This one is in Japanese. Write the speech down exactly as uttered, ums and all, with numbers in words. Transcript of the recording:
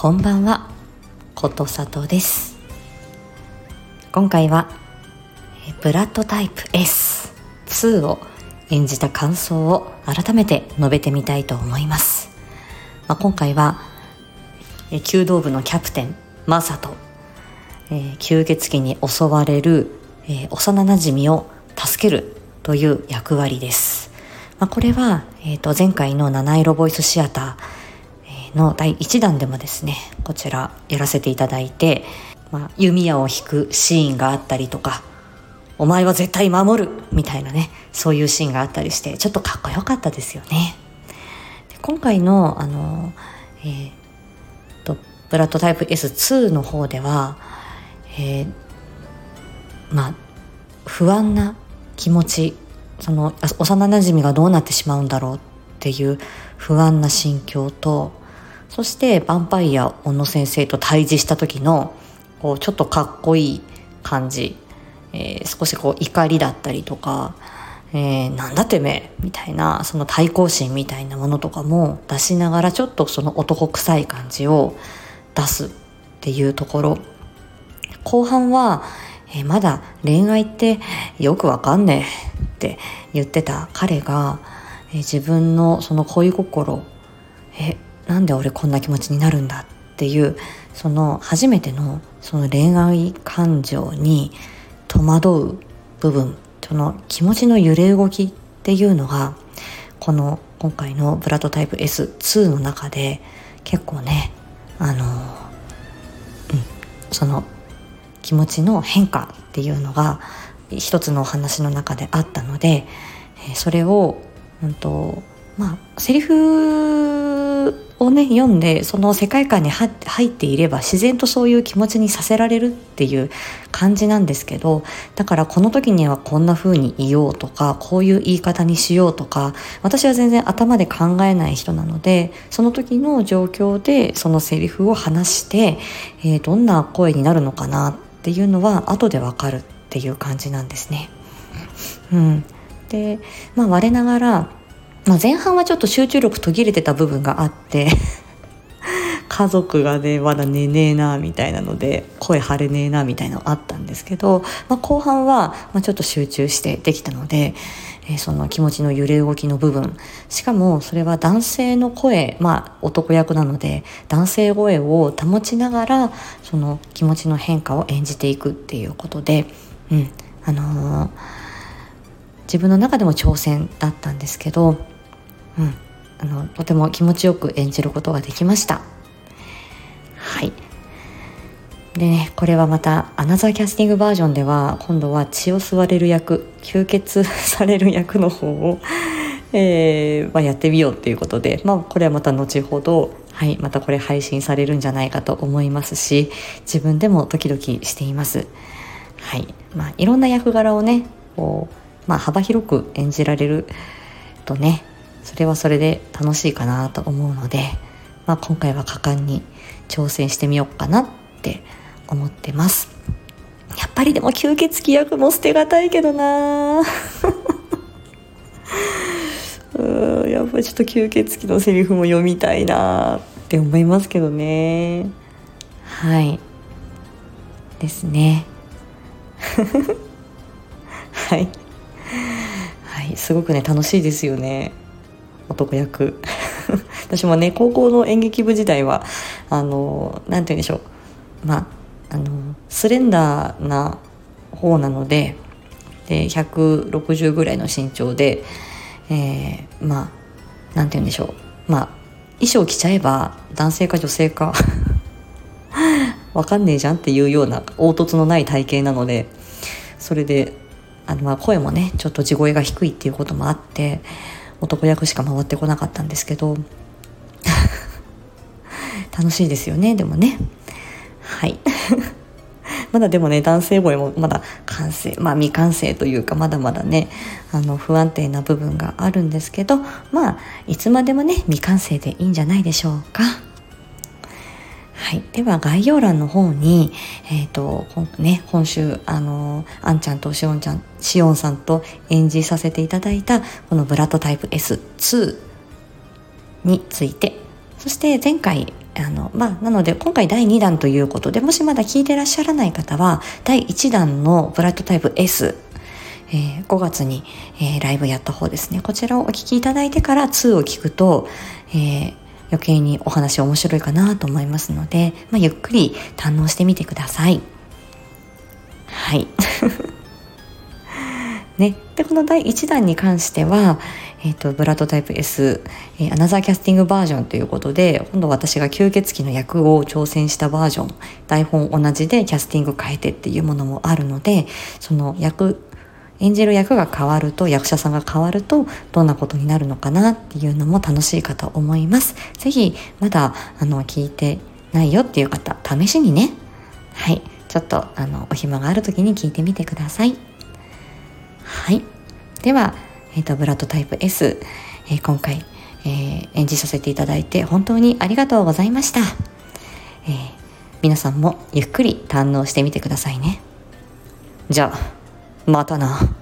こんばんは、ことさとです。今回はブラッドタイプ エスツー を演じた感想を改めて述べてみたいと思います。まあ、今回は弓道部のキャプテンマサと、えー、吸血鬼に襲われる、えー、幼なじみを助けるという役割です。まあ、これは、えー、と前回の七色ボイスシアターのだいいちだんでもですね、こちらやらせていただいて、まあ、弓矢を引くシーンがあったりとか、お前は絶対守るみたいなね、そういうシーンがあったりして、ちょっとかっこよかったですよね。で、今回のあの、えー、とブラッドタイプ エスツー の方では、えー、まあ不安な気持ち、その幼なじみがどうなってしまうんだろうっていう不安な心境と、そしてヴァンパイア小野先生と対峙した時のこうちょっとかっこいい感じ、えー、少しこう怒りだったりとか、えー、なんだてめえみたいな、その対抗心みたいなものとかも出しながら、ちょっとその男臭い感じを出すっていうところ。後半は、えー、まだ恋愛ってよくわかんねえって言ってた彼が、えー、自分のその恋心、えー、なんで俺こんな気持ちになるんだっていう、その初めてのその恋愛感情に戸惑う部分、その気持ちの揺れ動きっていうのが、この今回のブラッドタイプ エスツー の中で結構ね、あの、うん、その気持ちの変化っていうのが一つのお話の中であったので、それを、うんとまあ、セリフをね読んで、その世界観に入っていれば自然とそういう気持ちにさせられるっていう感じなんですけど、だからこの時にはこんな風に言おうとか、こういう言い方にしようとか、私は全然頭で考えない人なので、その時の状況でそのセリフを話して、えー、どんな声になるのかなってっていうのは後でわかるっていう感じなんですね。うん、で、まあ我ながら、まあ、前半はちょっと集中力途切れてた部分があって家族がねまだ寝ねえなみたいなので、声張れねえなみたいなのあったんですけど、まあ、後半は、まあ、ちょっと集中してできたので、えー、その気持ちの揺れ動きの部分、しかもそれは男性の声、まあ男役なので男性声を保ちながらその気持ちの変化を演じていくっていうことで、うん、あのー、自分の中でも挑戦だったんですけど、うん、あのとても気持ちよく演じることができました。はい。でね、これはまたアナザーキャスティングバージョンでは、今度は血を吸われる役、吸血される役の方を、えーまあ、やってみようということで、まあ、これはまた後ほど、はい、またこれ配信されるんじゃないかと思いますし、自分でもドキドキしています。はい、まあ、いろんな役柄をねこう、まあ、幅広く演じられるとね、それはそれで楽しいかなと思うので、まあ、今回は果敢に挑戦してみようかなって思ってます。やっぱりでも吸血鬼役も捨てがたいけどなうん、やっぱりちょっと吸血鬼のセリフも読みたいなって思いますけどね。はいですねはい、はい、すごくね楽しいですよね、男役私もね高校の演劇部時代はあのなんて言うんでしょう、まあ、あのスレンダーな方なの で, でひゃくろくじゅうぐらいの身長で、えー、まあなんて言うんでしょう、まあ、衣装着ちゃえば男性か女性かわかんねえじゃんっていうような凹凸のない体型なので、それであの、まあ、声もねちょっと地声が低いっていうこともあって男役しか回ってこなかったんですけど楽しいですよねでもね。はいまだでもね男性声もまだ完成、まあ、未完成というか、まだまだねあの不安定な部分があるんですけど、まあいつまでもね未完成でいいんじゃないでしょうか。はい、では概要欄の方に、えーとね、今週あのあんちゃんとしおんちゃん、しおんさんと演じさせていただいたこのブラッドタイプ エスツー について、そして前回、あのまあ、なので今回だいにだんということで、もしまだ聞いてらっしゃらない方はだいいちだんのブラッドタイプ エス、えー、ごがつに、えー、ライブやった方ですね、こちらをお聞きいただいてからにを聞くと、えー、余計にお話面白いかなと思いますので、まあ、ゆっくり堪能してみてください。はいね、でこのだいいちだんに関しては、えー、とブラッドタイプ エス、えー、アナザーキャスティングバージョンということで、今度私が吸血鬼の役を挑戦したバージョン、台本同じでキャスティング変えてっていうものもあるので、その役演じる役が変わると、役者さんが変わるとどんなことになるのかなっていうのも楽しいかと思います。ぜひまだあの聞いてないよっていう方、試しにね、はい、ちょっとあのお暇がある時に聞いてみてください。はい、では、えー、とブラッドタイプ エス、えー、今回、えー、演じさせていただいて本当にありがとうございました。えー、皆さんもゆっくり堪能してみてくださいね。じゃあまたな。